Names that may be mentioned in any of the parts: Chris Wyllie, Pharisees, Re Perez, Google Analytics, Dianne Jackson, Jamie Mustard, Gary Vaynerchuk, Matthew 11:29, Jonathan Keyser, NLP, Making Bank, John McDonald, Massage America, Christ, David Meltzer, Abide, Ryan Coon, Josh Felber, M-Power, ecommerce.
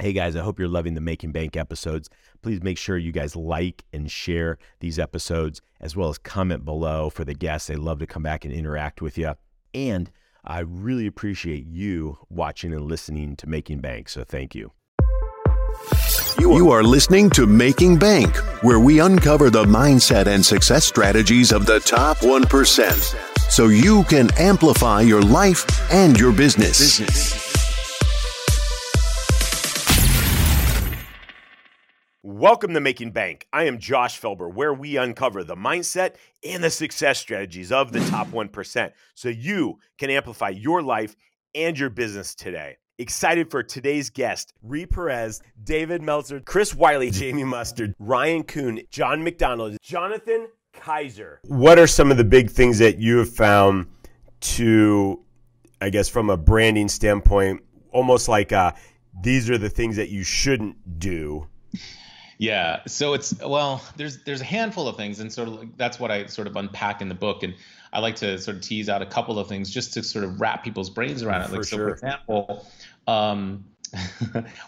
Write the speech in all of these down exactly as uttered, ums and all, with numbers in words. Hey guys, I hope you're loving the Making Bank episodes. Please make sure you guys like and share these episodes, as well as comment below for the guests. They love to come back and interact with you. And I really appreciate you watching and listening to Making Bank, so thank you. You are listening to Making Bank, where we uncover the mindset and success strategies of the top one percent, so you can amplify your life and your business. business. Welcome to Making Bank. I am Josh Felber, where we uncover the mindset and the success strategies of the top one percent so you can amplify your life and your business today. Excited for today's guest, Re Perez, David Meltzer, Chris Wyllie, Jamie Mustard, Ryan Coon, John McDonald, Jonathan Keyser. What are some of the big things that you have found to, I guess, from a branding standpoint, almost like uh, these are the things that you shouldn't do? Yeah. So it's, well, there's, there's a handful of things, and sort of like, that's what I sort of unpack in the book. And I like to sort of tease out a couple of things just to sort of wrap people's brains around it. Like, for so sure. For example, um,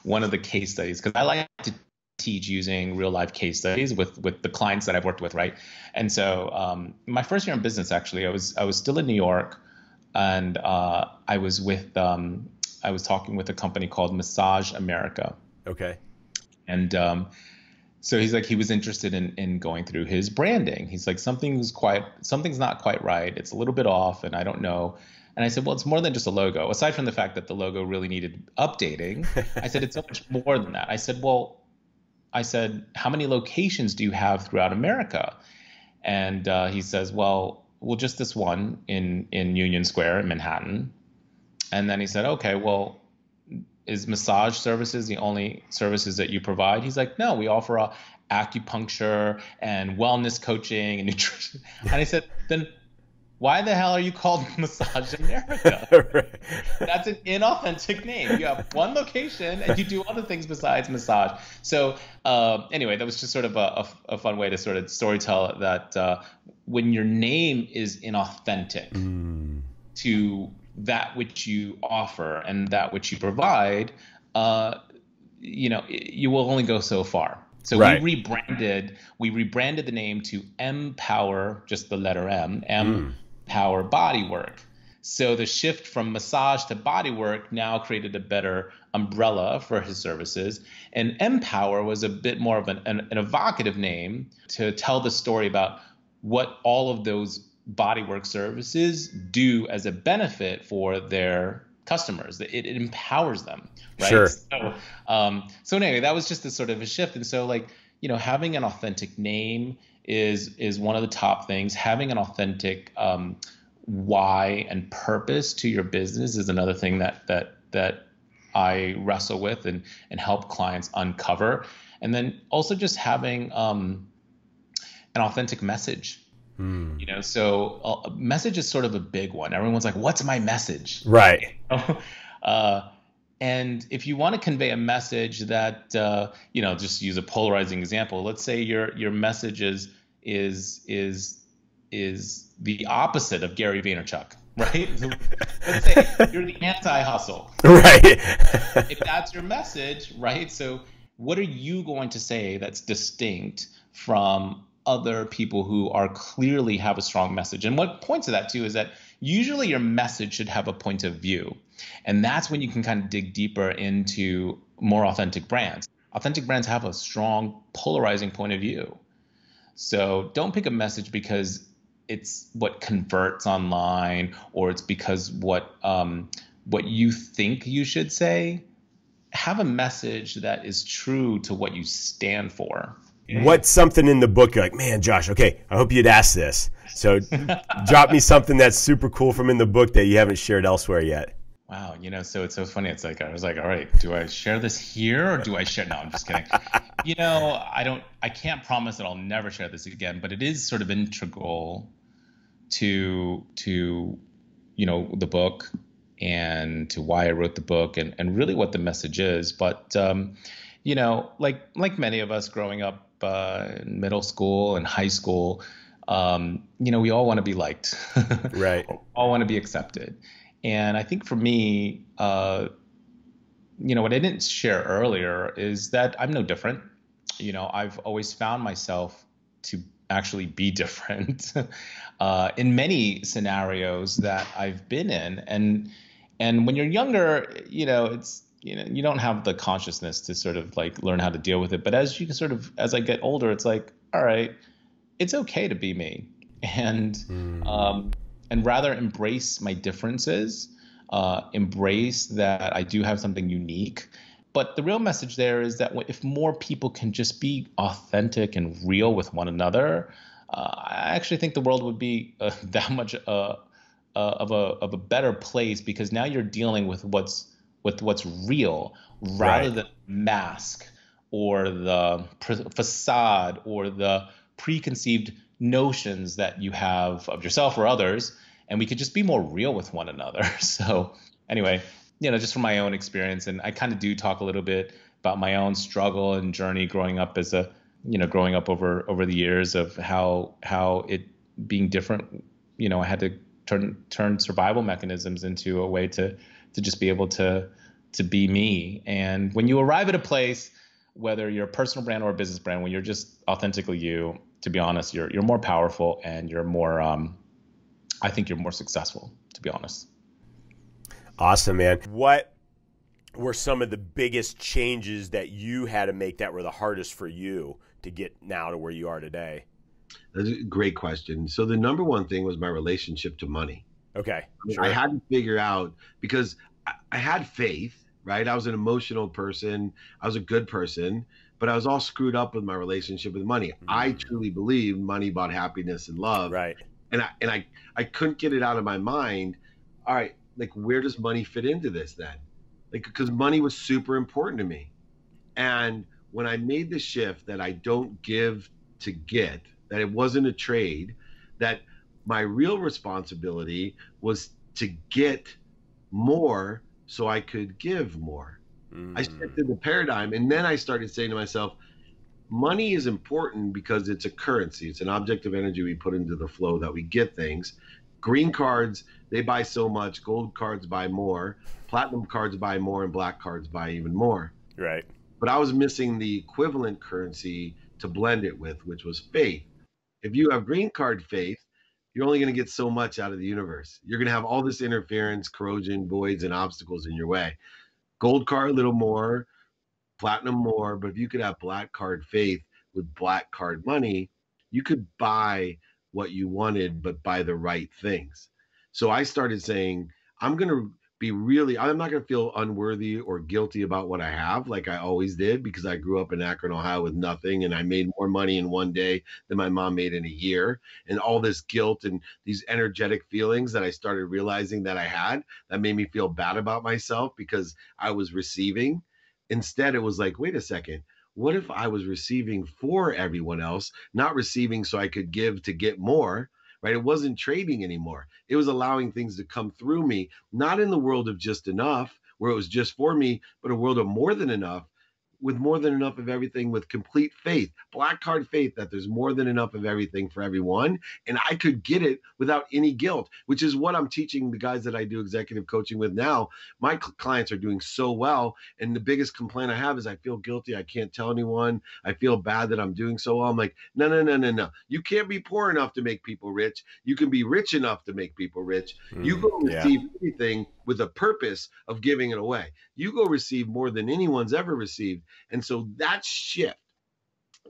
one of the case studies, cause I like to teach using real life case studies with, with the clients that I've worked with. Right. And so, um, my first year in business, actually, I was, I was still in New York, and, uh, I was with, um, I was talking with a company called Massage America. Okay. And, um, so he's like, he was interested in, in going through his branding. He's like, something's quite, something's not quite right. It's a little bit off, and I don't know. And I said, well, it's more than just a logo. Aside from the fact that the logo really needed updating, I said, it's so much more than that. I said, well, I said, how many locations do you have throughout America? And uh, he says, well, well, just this one in, in Union Square in Manhattan. And then he said, okay, well, is massage services the only services that you provide? He's like, no, we offer uh, acupuncture and wellness coaching and nutrition. And I said, then why the hell are you called Massage America? Right. That's an inauthentic name. You have one location and you do other things besides massage. So uh, anyway, that was just sort of a, a, a fun way to sort of storytell that uh, when your name is inauthentic mm. to that which you offer and that which you provide, uh, you know, you will only go so far. So right. we rebranded, we rebranded the name to M-Power, just the letter M, M-Power mm. Bodywork. So the shift from massage to bodywork now created a better umbrella for his services. And M-Power was a bit more of an, an, an evocative name to tell the story about what all of those bodywork services do as a benefit for their customers. It, it empowers them, right? Sure. So, um, so anyway, that was just this sort of a shift. And so, like, you know, having an authentic name is is one of the top things. Having an authentic um, why and purpose to your business is another thing that that that I wrestle with and and help clients uncover. And then also just having um, an authentic message. You know, so a message is sort of a big one. Everyone's like, what's my message? Right. uh, and if you want to convey a message that, uh, you know, just use a polarizing example. Let's say your your message is is is is the opposite of Gary Vaynerchuk, right? Let's say you're the anti-hustle. Right. If that's your message, right? So what are you going to say that's distinct from other people who are clearly have a strong message? And what points to that too is that usually your message should have a point of view. And that's when you can kind of dig deeper into more authentic brands. Authentic brands have a strong polarizing point of view. So don't pick a message because it's what converts online, or it's because what um, what you think you should say. Have a message that is true to what you stand for. What's something in the book you're like, man, Josh, okay, I hope you'd ask this. So drop me something that's super cool from in the book that you haven't shared elsewhere yet. Wow. You know, so it's so funny. It's like, I was like, all right, do I share this here or do I share? No, I'm just kidding. You know, I don't, I can't promise that I'll never share this again, but it is sort of integral to, to, you know, the book and to why I wrote the book and, and really what the message is. But, um, you know, like, like many of us growing up, Uh, in middle school and high school, um, you know, we all want to be liked, right? All want to be accepted. And I think for me, uh, you know, what I didn't share earlier is that I'm no different. You know, I've always found myself to actually be different uh, in many scenarios that I've been in. And and when you're younger, you know, it's, you know, you don't have the consciousness to sort of like learn how to deal with it. But as you can sort of, as I get older, it's like, all right, it's okay to be me, and mm. um, and rather embrace my differences, uh, embrace that I do have something unique. But the real message there is that if more people can just be authentic and real with one another, uh, I actually think the world would be uh, that much uh, uh, of a of a better place, because now you're dealing with what's with what's real rather right. than mask or the facade or the preconceived notions that you have of yourself or others. And we could just be more real with one another. So anyway, you know, just from my own experience. And I kind of do talk a little bit about my own struggle and journey growing up as a, you know, growing up over, over the years of how, how it being different, you know, I had to turn, turn survival mechanisms into a way to, to just be able to, to be me. And when you arrive at a place, whether you're a personal brand or a business brand, when you're just authentically you, to be honest, you're, you're more powerful and you're more, um, I think you're more successful, to be honest. Awesome, man. What were some of the biggest changes that you had to make that were the hardest for you to get now to where you are today? That's a great question. So the number one thing was my relationship to money. Okay. Sure. I had to figure out, because I had faith, right? I was an emotional person. I was a good person, but I was all screwed up with my relationship with money. Mm-hmm. I truly believed money bought happiness and love. Right. And I, and I, I couldn't get it out of my mind. All right. Like, where does money fit into this then? Like, because money was super important to me. And when I made the shift that I don't give to get, that it wasn't a trade, that my real responsibility was to get more so I could give more. Mm. I shifted the paradigm. And then I started saying to myself, money is important because it's a currency. It's an object of energy we put into the flow that we get things. Green cards, they buy so much. Gold cards buy more. Platinum cards buy more. And black cards buy even more. Right. But I was missing the equivalent currency to blend it with, which was faith. If you have green card faith, you're only going to get so much out of the universe. You're going to have all this interference, corrosion, voids, and obstacles in your way. Gold card, a little more. Platinum, more. But if you could have black card faith with black card money, you could buy what you wanted, but buy the right things. So I started saying, I'm going to be really, I'm not going to feel unworthy or guilty about what I have, like I always did, because I grew up in Akron, Ohio with nothing. And I made more money in one day than my mom made in a year. And all this guilt and these energetic feelings that I started realizing that I had, that made me feel bad about myself because I was receiving. Instead, it was like, wait a second. What if I was receiving for everyone else, not receiving so I could give to get more, right? It wasn't trading anymore. It was allowing things to come through me, not in the world of just enough, where it was just for me, but a world of more than enough, with more than enough of everything, with complete faith, black card faith that there's more than enough of everything for everyone. And I could get it without any guilt, which is what I'm teaching the guys that I do executive coaching with now. My clients are doing so well. And the biggest complaint I have is I feel guilty. I can't tell anyone. I feel bad that I'm doing so well. I'm like, no, no, no, no, no. You can't be poor enough to make people rich. You can be rich enough to make people rich. Mm, you go receive yeah. everything with a purpose of giving it away. You go receive more than anyone's ever received. And so that shift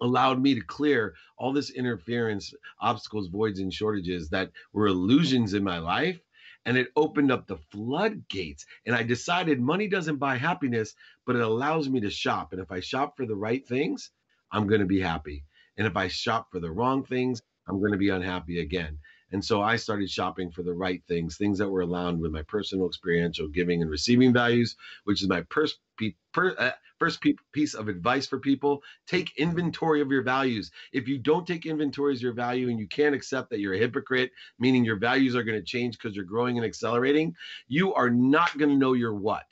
allowed me to clear all this interference, obstacles, voids, and shortages that were illusions in my life. And it opened up the floodgates. And I decided money doesn't buy happiness, but it allows me to shop. And if I shop for the right things, I'm going to be happy. And if I shop for the wrong things, I'm going to be unhappy again. And so I started shopping for the right things, things that were aligned with my personal experiential giving and receiving values, which is my first, pe per, uh, first pe piece of advice for people. Take inventory of your values. If you don't take inventory as your value and you can't accept that you're a hypocrite, meaning your values are going to change because you're growing and accelerating, you are not going to know your what.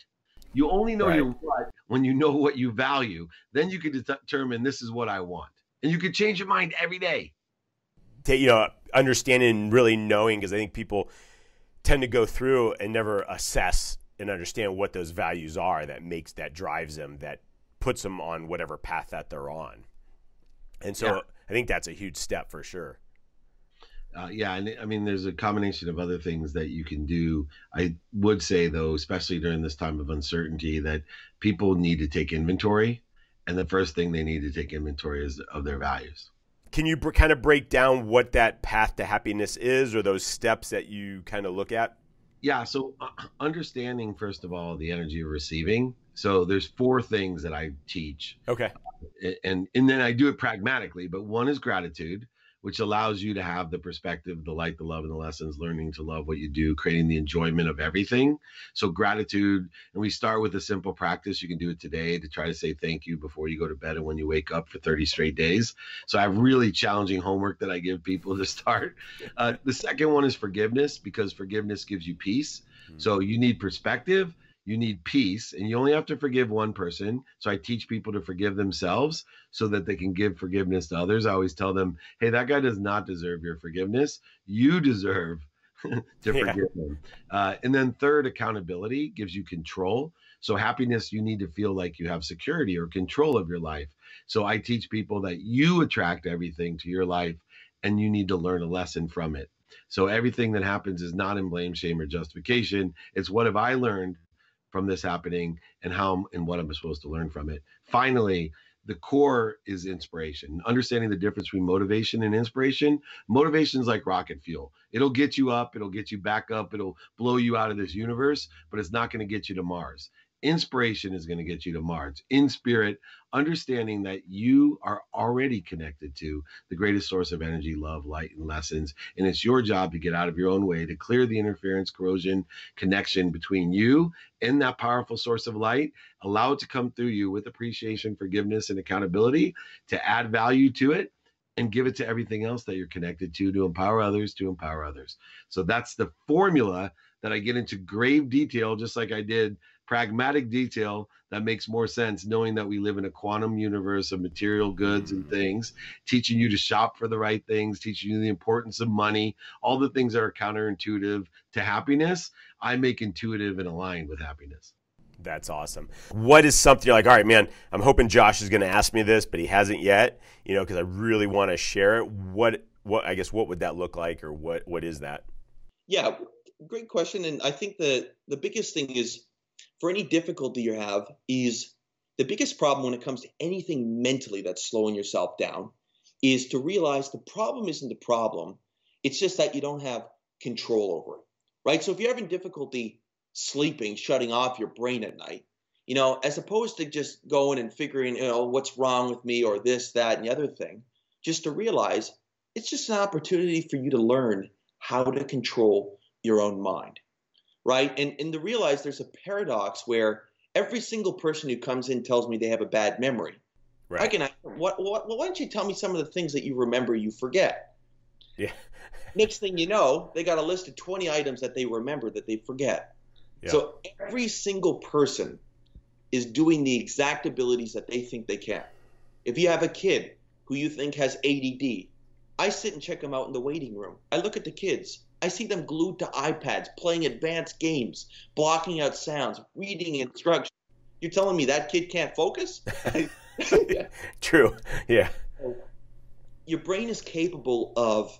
You only know right. your what when you know what you value. Then you can determine this is what I want. And you can change your mind every day. You know, understanding and really knowing, because I think people tend to go through and never assess and understand what those values are that makes, that drives them, that puts them on whatever path that they're on. And so yeah. I think that's a huge step for sure. Uh, yeah, and I mean, there's a combination of other things that you can do. I would say, though, especially during this time of uncertainty, that people need to take inventory. And the first thing they need to take inventory is of their values. Can you kind of break down what that path to happiness is, or those steps that you kind of look at? Yeah, so understanding, first of all, the energy of receiving. So there's four things that I teach. Okay. Uh, and, and then I do it pragmatically, but one is gratitude, which allows you to have the perspective, the light, the love, and the lessons, learning to love what you do, creating the enjoyment of everything. So gratitude, and we start with a simple practice. You can do it today to try to say thank you before you go to bed and when you wake up for thirty straight days. So I have really challenging homework that I give people to start. Uh, the second one is forgiveness, because forgiveness gives you peace. Mm-hmm. So you need perspective. You need peace, and you only have to forgive one person. So I teach people to forgive themselves so that they can give forgiveness to others. I always tell them, hey, that guy does not deserve your forgiveness. You deserve to yeah. forgive them. Uh, and then third, accountability gives you control. So happiness, you need to feel like you have security or control of your life. So I teach people that you attract everything to your life, and you need to learn a lesson from it. So everything that happens is not in blame, shame, or justification. It's what have I learned from this happening, and how and what I'm supposed to learn from it. Finally, the core is inspiration. Understanding the difference between motivation and inspiration. Motivation is like rocket fuel. It'll get you up, it'll get you back up, it'll blow you out of this universe, but it's not going to get you to Mars. Inspiration is going to get you to Mars. In spirit, understanding that you are already connected to the greatest source of energy, love, light, and lessons. And it's your job to get out of your own way, to clear the interference, corrosion, connection between you and that powerful source of light. Allow it to come through you with appreciation, forgiveness, and accountability to add value to it, and give it to everything else that you're connected to, to empower others, to empower others. So that's the formula that I get into grave detail, just like I did pragmatic detail, that makes more sense, knowing that we live in a quantum universe of material goods and things, teaching you to shop for the right things, teaching you the importance of money, all the things that are counterintuitive to happiness, I make intuitive and aligned with happiness. That's awesome. What is something you're like, all right, man, I'm hoping Josh is going to ask me this, but he hasn't yet, you know, because I really want to share it. What, what, I guess, what would that look like, or what, what is that? Yeah, great question. And I think that the biggest thing is, for any difficulty you have, is the biggest problem when it comes to anything mentally that's slowing yourself down is to realize the problem isn't the problem. It's just that you don't have control over it, right? So if you're having difficulty sleeping, shutting off your brain at night, you know, as opposed to just going and figuring, you know, what's wrong with me or this, that, and the other thing, just to realize it's just an opportunity for you to learn how to control your own mind. Right? And, and to realize there's a paradox where every single person who comes in tells me they have a bad memory. Right. I can ask, what, what, why don't you tell me some of the things that you remember you forget? Yeah. Next thing you know, they got a list of twenty items that they remember that they forget. Yeah. So every single person is doing the exact abilities that they think they can. If you have a kid who you think has A D D, I sit and check them out in the waiting room. I look at the kids. I see them glued to iPads, playing advanced games, blocking out sounds, reading instructions. You're telling me that kid can't focus? Yeah. True, yeah. Your brain is capable of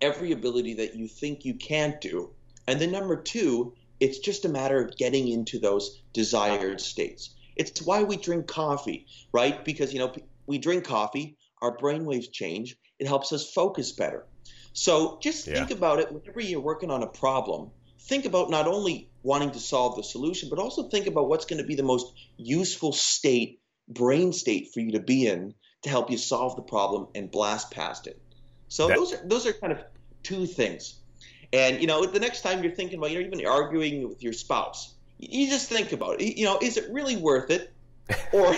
every ability that you think you can't do. And then number two, it's just a matter of getting into those desired states. It's why we drink coffee, right? Because, you know, we drink coffee, our brainwaves change, it helps us focus better. So just yeah. think about it. Whenever you're working on a problem, think about not only wanting to solve the solution, but also think about what's going to be the most useful state, brain state for you to be in to help you solve the problem and blast past it. So that, those are those are kind of two things. And, you know, the next time you're thinking about, you know, even arguing with your spouse, you just think about it. You know, is it really worth it? Or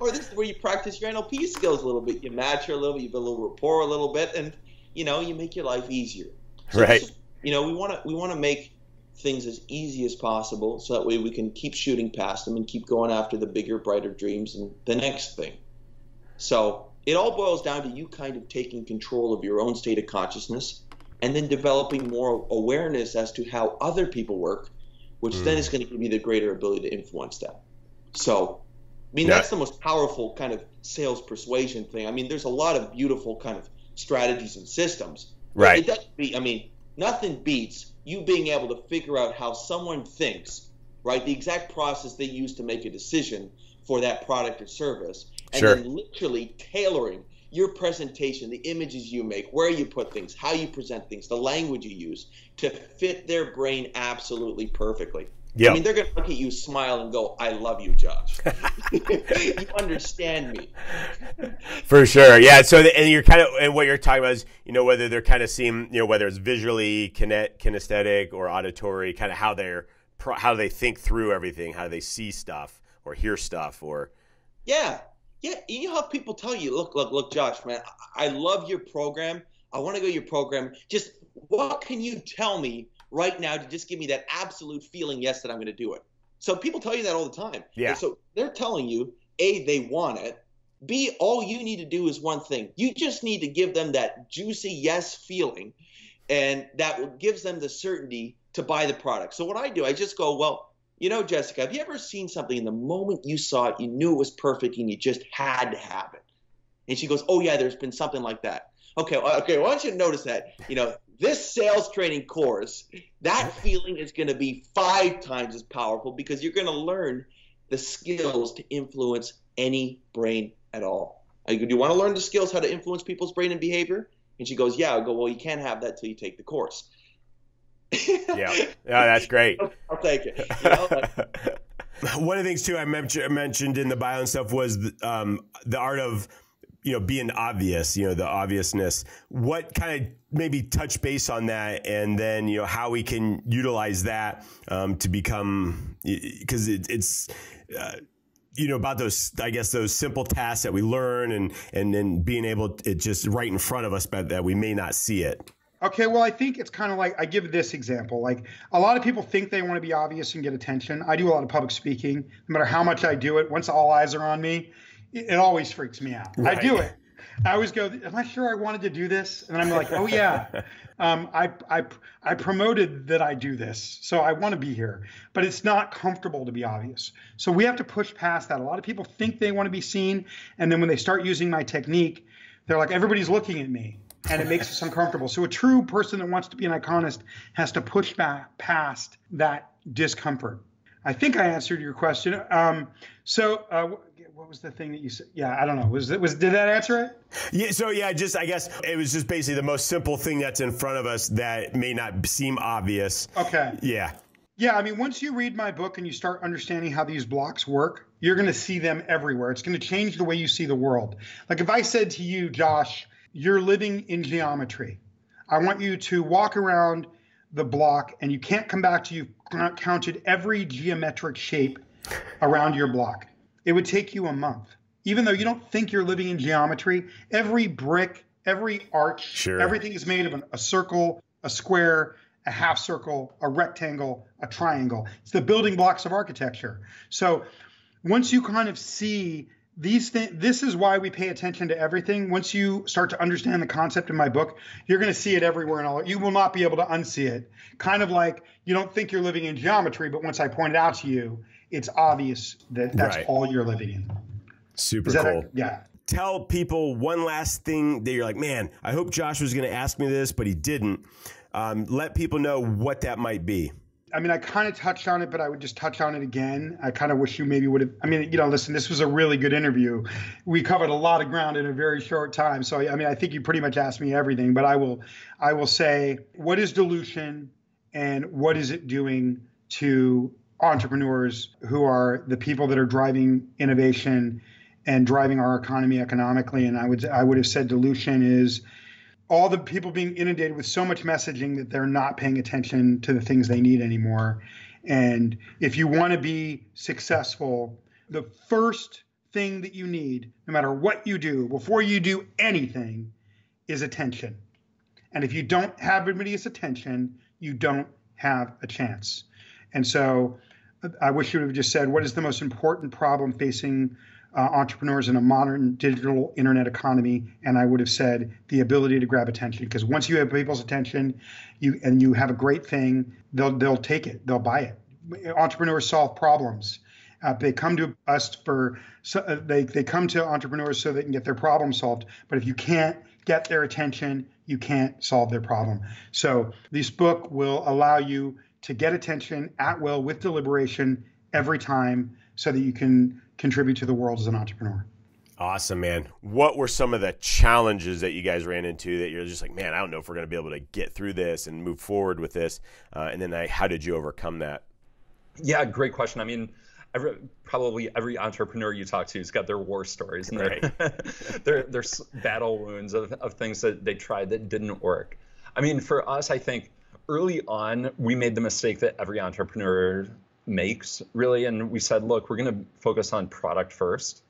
or this is where you practice your N L P skills a little bit. You match her a little bit, you build a little rapport a little bit, and, you know, you make your life easier. So right. This, you know, we want to we want to make things as easy as possible, so that way we can keep shooting past them and keep going after the bigger, brighter dreams and the next thing. So it all boils down to you kind of taking control of your own state of consciousness and then developing more awareness as to how other people work, which mm. then is going to give you the greater ability to influence that. So, I mean, yeah. that's the most powerful kind of sales persuasion thing. I mean, there's a lot of beautiful kind of strategies and systems. Right. It doesn't be, I mean, nothing beats you being able to figure out how someone thinks, right? The exact process they use to make a decision for that product or service, and sure. then literally tailoring your presentation, the images you make, where you put things, how you present things, the language you use to fit their brain absolutely perfectly. Yeah. I mean, they're going to look at you, smile, and go, "I love you, Josh. You understand me." For sure. Yeah. So, the, and you're kind of, and what you're talking about is, you know, whether they're kind of seem, you know, whether it's visually, kinet, kinesthetic, or auditory, kind of how they're, how they think through everything, how they see stuff or hear stuff or. Yeah. Yeah. You know how people tell you, "Look, look, look, Josh, man, I love your program. I want to go to your program. Just what can you tell me right now to just give me that absolute feeling, yes, that I'm going to do it?" So people tell you that all the time. Yeah. And so they're telling you, A, they want it. B, all you need to do is one thing. You just need to give them that juicy yes feeling, and that gives them the certainty to buy the product. So what I do, I just go, "Well, you know, Jessica, have you ever seen something and the moment you saw it, you knew it was perfect and you just had to have it?" And she goes, "Oh, yeah, there's been something like that." Okay, okay, well, I want you to notice that, you know, this sales training course, that feeling is going to be five times as powerful because you're going to learn the skills to influence any brain at all. I go, "Do you want to learn the skills how to influence people's brain and behavior?" And she goes, "Yeah." I go, "Well, you can't have that till you take the course." Yeah, yeah, that's great. I'll take it. You know, like, one of the things too I mentioned in the bio and stuff was the, um, the art of, you know, being obvious, you know, the obviousness. What kind of maybe touch base on that, and then, you know, how we can utilize that um, to become, because it, it's, uh, you know, about those, I guess, those simple tasks that we learn and and then being able to, it just right in front of us, but that we may not see it. Okay, well, I think it's kind of like, I give this example. Like, a lot of people think they want to be obvious and get attention. I do a lot of public speaking. No matter how much I do it, once all eyes are on me, it always freaks me out. Right. I do it. I always go, "Am I sure I wanted to do this?" And I'm like, "Oh yeah, um, I, I, I promoted that I do this, so I want to be here." But it's not comfortable to be obvious. So we have to push past that. A lot of people think they want to be seen, and then when they start using my technique, they're like, "Everybody's looking at me," and it makes us uncomfortable. So a true person that wants to be an iconist has to push back past that discomfort. I think I answered your question. Um, so uh, what was the thing that you said? Yeah, I don't know. Was it, was did that answer it? Yeah. So yeah, just I guess it was just basically the most simple thing that's in front of us that may not seem obvious. Okay. Yeah. Yeah. I mean, once you read my book and you start understanding how these blocks work, you're going to see them everywhere. It's going to change the way you see the world. Like if I said to you, "Josh, you're living in geometry. I want you to walk around the block, and you can't come back to you've counted every geometric shape around your block." It would take you a month. Even though you don't think you're living in geometry, every brick, every arch, sure. everything is made of an, a circle, a square, a half circle, a rectangle, a triangle. It's the building blocks of architecture. So once you kind of see these things, this is why we pay attention to everything. Once you start to understand the concept in my book, you're going to see it everywhere, and all you will not be able to unsee it. Kind of like you don't think you're living in geometry, but once I point it out to you, it's obvious that that's right. all you're living in. Super cool. A, yeah. Tell people one last thing that you're like, "Man, I hope Josh was going to ask me this, but he didn't." Um, let people know what that might be. I mean, I kind of touched on it, but I would just touch on it again. I kind of wish you maybe would have, I mean, you know, listen, this was a really good interview. We covered a lot of ground in a very short time. So, I mean, I think you pretty much asked me everything, but I will, I will say, what is dilution and what is it doing to entrepreneurs who are the people that are driving innovation and driving our economy economically? And I would, I would have said dilution is all the people being inundated with so much messaging that they're not paying attention to the things they need anymore. And if you want to be successful, the first thing that you need, no matter what you do, before you do anything, is attention. And if you don't have everybody's attention, you don't have a chance. And so I wish you would have just said, what is the most important problem facing uh, entrepreneurs in a modern digital internet economy, and I would have said the ability to grab attention. Because once you have people's attention, you and you have a great thing, they'll they'll take it, they'll buy it. Entrepreneurs solve problems. Uh, they come to us for so, uh, they they come to entrepreneurs so they can get their problem solved. But if you can't get their attention, you can't solve their problem. So this book will allow you to get attention at will with deliberation every time, so that you can contribute to the world as an entrepreneur. Awesome, man. What were some of the challenges that you guys ran into that you're just like, man, I don't know if we're going to be able to get through this and move forward with this? Uh, and then I, how did you overcome that? Yeah, great question. I mean, Every, probably every entrepreneur you talk to has got their war stories and their, right. their, their battle wounds of, of things that they tried that didn't work. I mean, for us, I think early on, we made the mistake that every entrepreneur makes, really. And we said, look, we're going to focus on product first.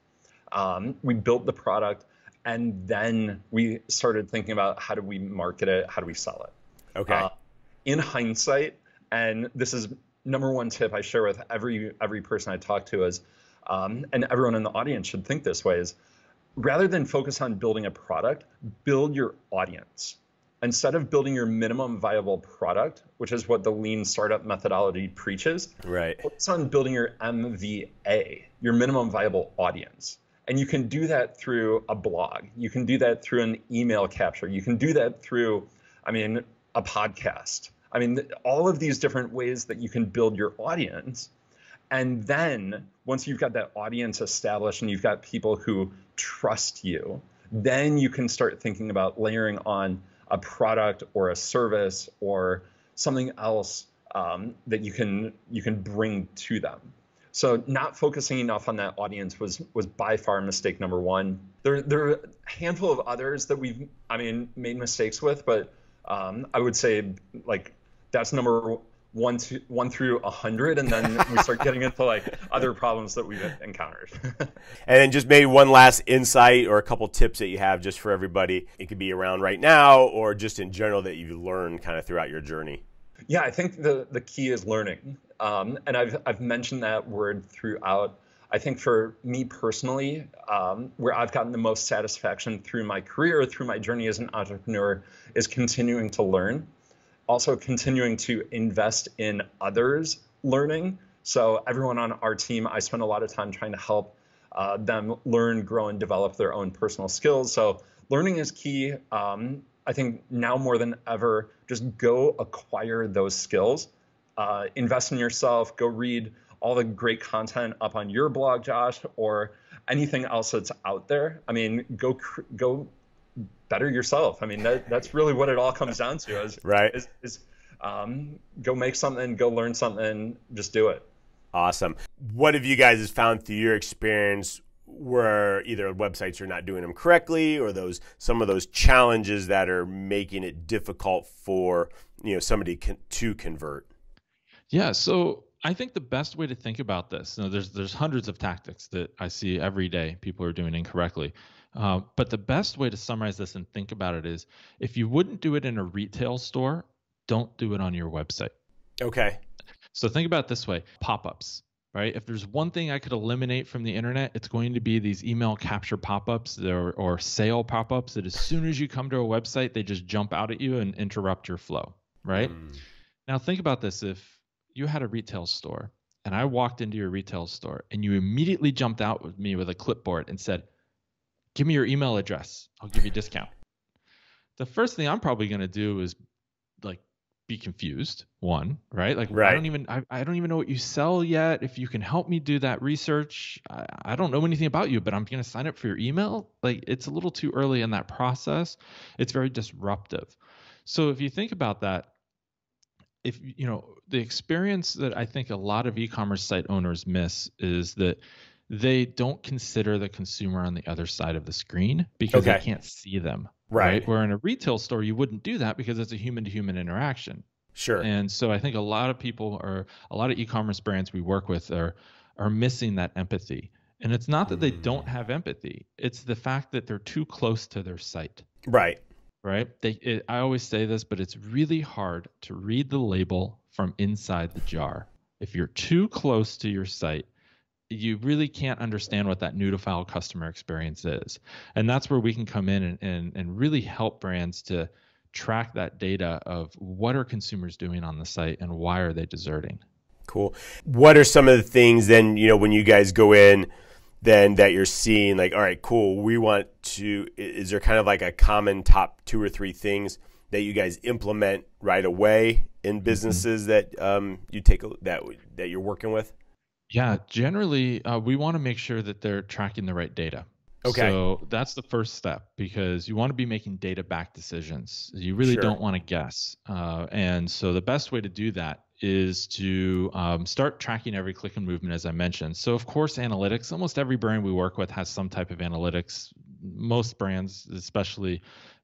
Um, we built the product, and then we started thinking about how do we market it? How do we sell it? Okay. Uh, in hindsight, and this is number one tip I share with every every person I talk to is, um, and everyone in the audience should think this way, is rather than focus on building a product, build your audience. Instead of building your minimum viable product, which is what the lean startup methodology preaches, right, focus on building your M V A, your minimum viable audience. And you can do that through a blog. You can do that through an email capture. You can do that through, I mean, a podcast. I mean, all of these different ways that you can build your audience. And then once you've got that audience established and you've got people who trust you, then you can start thinking about layering on a product or a service or something else um, that you can you can bring to them. So not focusing enough on that audience was was by far mistake number one. There, there are a handful of others that we've, I mean, made mistakes with, but um, I would say like, that's number one, two, one through a hundred, and then we start getting into like other problems that we've encountered. And then just maybe one last insight or a couple tips that you have just for everybody. It could be around right now or just in general that you've learned kind of throughout your journey. Yeah, I think the, the key is learning. Um, and I've, I've mentioned that word throughout. I think for me personally, um, where I've gotten the most satisfaction through my career, through my journey as an entrepreneur, is continuing to learn. Also continuing to invest in others learning. So everyone on our team, I spend a lot of time trying to help uh, them learn, grow, and develop their own personal skills. So learning is key. Um, I think now more than ever, just go acquire those skills. Uh, invest in yourself. Go read all the great content up on your blog, Josh, or anything else that's out there. I mean, go go. better yourself. I mean, that, that's really what it all comes down to is, right. is, is um, go make something, go learn something, just do it. Awesome. What have you guys found through your experience where either websites are not doing them correctly or those some of those challenges that are making it difficult for you know somebody can, to convert? Yeah, so I think the best way to think about this, you know, there's, there's hundreds of tactics that I see every day people are doing incorrectly. Uh, but the best way to summarize this and think about it is if you wouldn't do it in a retail store, don't do it on your website. Okay. So think about it this way, pop-ups, right? If there's one thing I could eliminate from the internet, it's going to be these email capture pop-ups or, or sale pop-ups that as soon as you come to a website, they just jump out at you and interrupt your flow, right? Mm. Now think about this. If you had a retail store and I walked into your retail store and you immediately jumped out with me with a clipboard and said, give me your email address. I'll give you a discount. The first thing I'm probably going to do is like be confused. One, right? Like right. I don't even I, I don't even know what you sell yet. If you can help me do that research, I, I don't know anything about you, but I'm going to sign up for your email. Like it's a little too early in that process. It's very disruptive. So if you think about that, if you know the experience that I think a lot of e-commerce site owners miss is that they don't consider the consumer on the other side of the screen because okay. they can't see them. Right. right. Where in a retail store, you wouldn't do that because it's a human to human interaction. Sure. And so I think a lot of people are, a lot of e-commerce brands we work with are, are missing that empathy. And it's not that mm. they don't have empathy. It's the fact that they're too close to their site. Right. Right. They, it, I always say this, but it's really hard to read the label from inside the jar. If you're too close to your site, you really can't understand what that new to file customer experience is. And that's where we can come in and, and, and really help brands to track that data of what are consumers doing on the site and why are they deserting. Cool. What are some of the things then, you know, when you guys go in then that you're seeing like, all right, cool, we want to, is there kind of like a common top two or three things that you guys implement right away in businesses mm-hmm. that um, you take a, that that you're working with? Yeah, generally, uh, we want to make sure that they're tracking the right data. Okay. So that's the first step, because you want to be making data-backed decisions. You really sure. don't want to guess. Uh, and so the best way to do that is to um, start tracking every click and movement, as I mentioned. So, of course, analytics. Almost every brand we work with has some type of analytics. Most brands, especially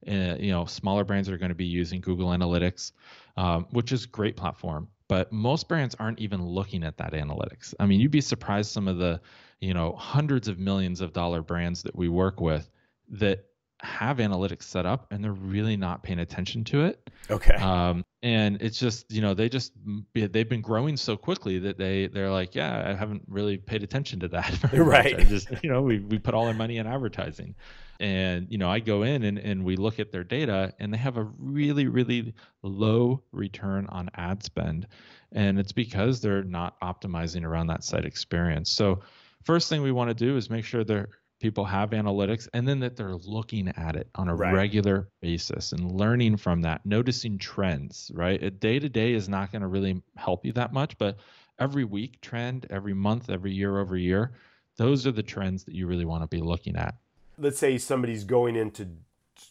uh, you know, smaller brands, are going to be using Google Analytics, um, which is a great platform. But most brands aren't even looking at that analytics. I mean, you'd be surprised some of the, you know, hundreds of millions of dollar brands that we work with that have analytics set up and they're really not paying attention to it. Okay. Um, and it's just, you know, they just, they've been growing so quickly that they, they're like, yeah, I haven't really paid attention to that. Right. I just, you know, we, we put all our money in advertising. And, you know, I go in and, and we look at their data and they have a really, really low return on ad spend. And it's because they're not optimizing around that site experience. So first thing we want to do is make sure they're, people have analytics and then that they're looking at it on a right. regular basis and learning from that, noticing trends, right? A day-to-day is not going to really help you that much, but every week trend, every month, every year over year, those are the trends that you really want to be looking at. Let's say somebody's going into,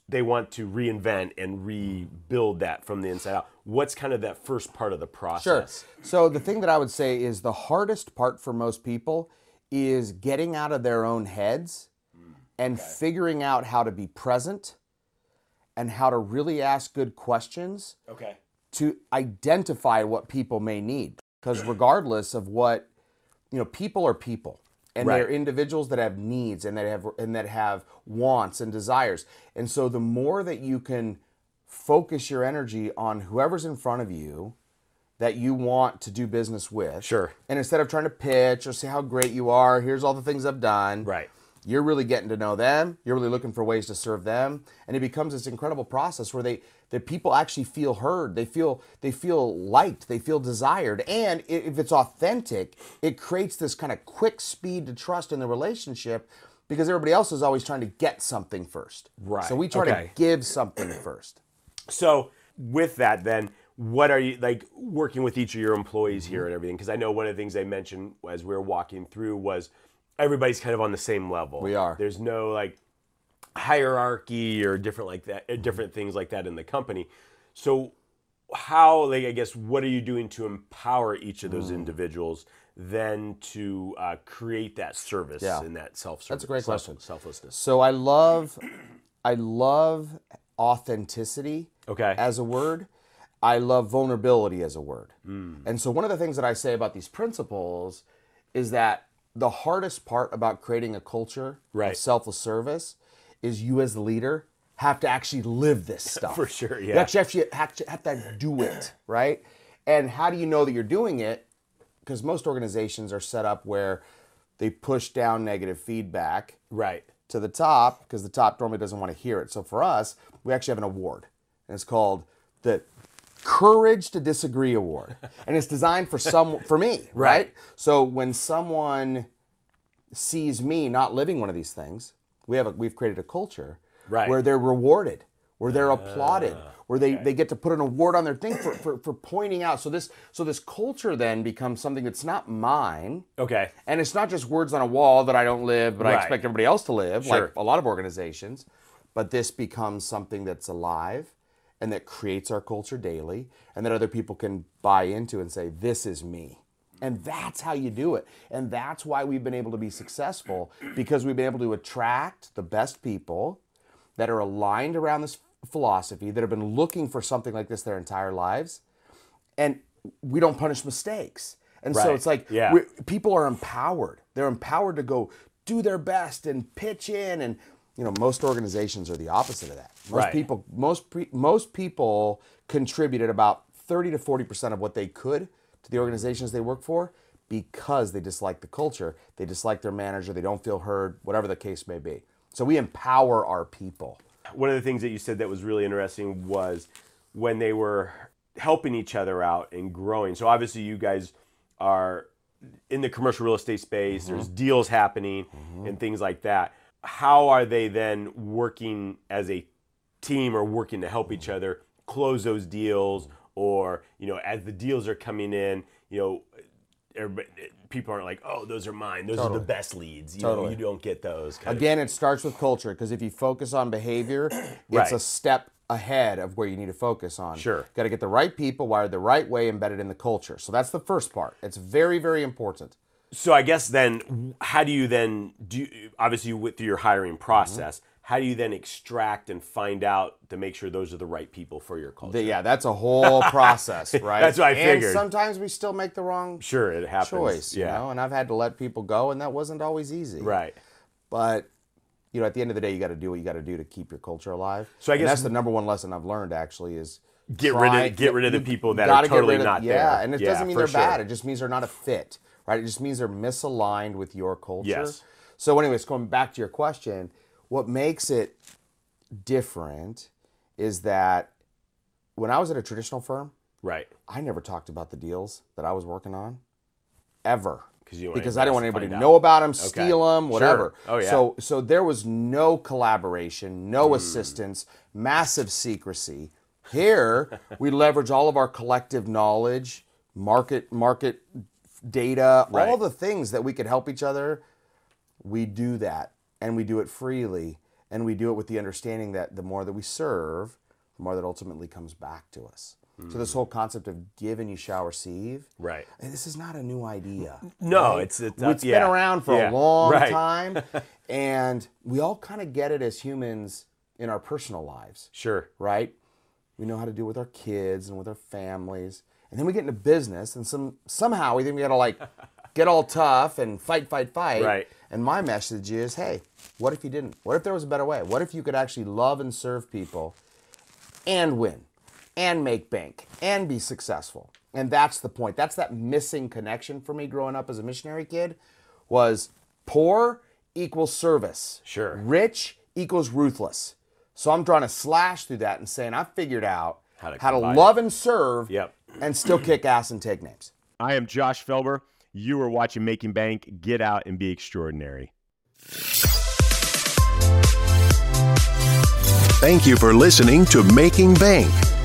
they want to reinvent and rebuild that from the inside out. What's kind of that first part of the process? Sure. So the thing that I would say is the hardest part for most people is getting out of their own heads and okay. figuring out how to be present and how to really ask good questions okay. to identify what people may need. Because regardless of what, you know, people are people. And right. they're individuals that have needs and that have and that have wants and desires. And so the more that you can focus your energy on whoever's in front of you that you want to do business with. Sure. And instead of trying to pitch or say how great you are, here's all the things I've done. Right. You're really getting to know them. You're really looking for ways to serve them. And it becomes this incredible process where they that people actually feel heard. They feel they feel liked. They feel desired. And if it's authentic, it creates this kind of quick speed to trust in the relationship because everybody else is always trying to get something first. Right. So we try okay. to give something first. So with that then, what are you like working with each of your employees here and everything? Because I know one of the things I mentioned as we were walking through was everybody's kind of on the same level. We are. There's no like hierarchy or different like that, different things like that in the company. So how, like, I guess, what are you doing to empower each of those mm. individuals then to uh, create that service yeah. and that self-service? That's a great self- question. Selflessness. So I love, I love authenticity okay. as a word. I love vulnerability as a word. Mm. And so one of the things that I say about these principles is that the hardest part about creating a culture right. of selfless service is you as the leader have to actually live this stuff. For sure, yeah. You actually have to, have to do it, right? And how do you know that you're doing it? Because most organizations are set up where they push down negative feedback right. to the top because the top normally doesn't want to hear it. So for us, we actually have an award. And it's called the Courage to Disagree Award, and it's designed for some for me, right? right? So when someone sees me not living one of these things, we have a, we've created a culture right. where they're rewarded, where they're uh, applauded, where they, okay. they get to put an award on their thing for, for for pointing out. So this so this culture then becomes something that's not mine, okay, and it's not just words on a wall that I don't live, but right. I expect everybody else to live, sure. like a lot of organizations. But this becomes something that's alive. And that creates our culture daily, and that other people can buy into and say, this is me. And that's how you do it. And that's why we've been able to be successful, because we've been able to attract the best people that are aligned around this philosophy, that have been looking for something like this their entire lives. And we don't punish mistakes. And right. so it's like yeah. we're, people are empowered. They're empowered to go do their best and pitch in and you know, most organizations are the opposite of that. Most right. people, most pre, most people contributed about thirty to forty percent of what they could to the organizations they work for because they dislike the culture, they dislike their manager, they don't feel heard, whatever the case may be. So we empower our people. One of the things that you said that was really interesting was when they were helping each other out and growing. So obviously you guys are in the commercial real estate space, mm-hmm. there's deals happening mm-hmm. and things like that. How are they then working as a team or working to help mm-hmm. each other close those deals, or, you know, as the deals are coming in, you know, everybody, people aren't like, oh, those are mine. Those totally. Are the best leads. You totally. Know, you don't get those. Kind Again, of it starts with culture, because if you focus on behavior, it's right. a step ahead of where you need to focus on. Sure. Got to get the right people wired the right way, embedded in the culture. So that's the first part. It's very, very important. So I guess then, how do you then do? You, obviously, you went through your hiring process. Mm-hmm. How do you then extract and find out to make sure those are the right people for your culture? Yeah, that's a whole process, right? That's what I figured. And sometimes we still make the wrong sure, it happens. Choice, yeah. you know, and I've had to let people go, and that wasn't always easy. Right. But, you know, at the end of the day, you got to do what you got to do to keep your culture alive. So I guess and that's the number one lesson I've learned, actually, is get try, rid of get rid of the people that are totally of, not yeah, there. Yeah, and it yeah, doesn't mean they're sure. bad. It just means they're not a fit, right? It just means they're misaligned with your culture. Yes. So anyways, going back to your question, what makes it different is that when I was at a traditional firm, right, I never talked about the deals that I was working on ever you because I didn't want anybody to know about them, okay. steal them, whatever. Sure. Oh, yeah. So, so there was no collaboration, no mm. assistance, massive secrecy. Here, we leverage all of our collective knowledge, market, market data, right. all the things that we could help each other. We do that. And we do it freely, and we do it with the understanding that the more that we serve, the more that ultimately comes back to us. Mm. So this whole concept of give and you shall receive, right? And this is not a new idea. No, right? it's it's, it's yeah. been around for yeah. a long right. time, and we all kind of get it as humans in our personal lives. Sure, right? We know how to do it with our kids and with our families, and then we get into business, and some somehow we think we got to like get all tough and fight, fight, fight, right? And my message is, hey, what if you didn't? What if there was a better way? What if you could actually love and serve people and win and make bank and be successful? And that's the point. That's that missing connection for me growing up as a missionary kid was poor equals service. Sure. Rich equals ruthless. So I'm drawing a slash through that and saying I figured out how to, how to love and serve yep. and still kick ass and take names. I am Josh Felber. You are watching Making Bank. Get out and be extraordinary. Thank you for listening to Making Bank.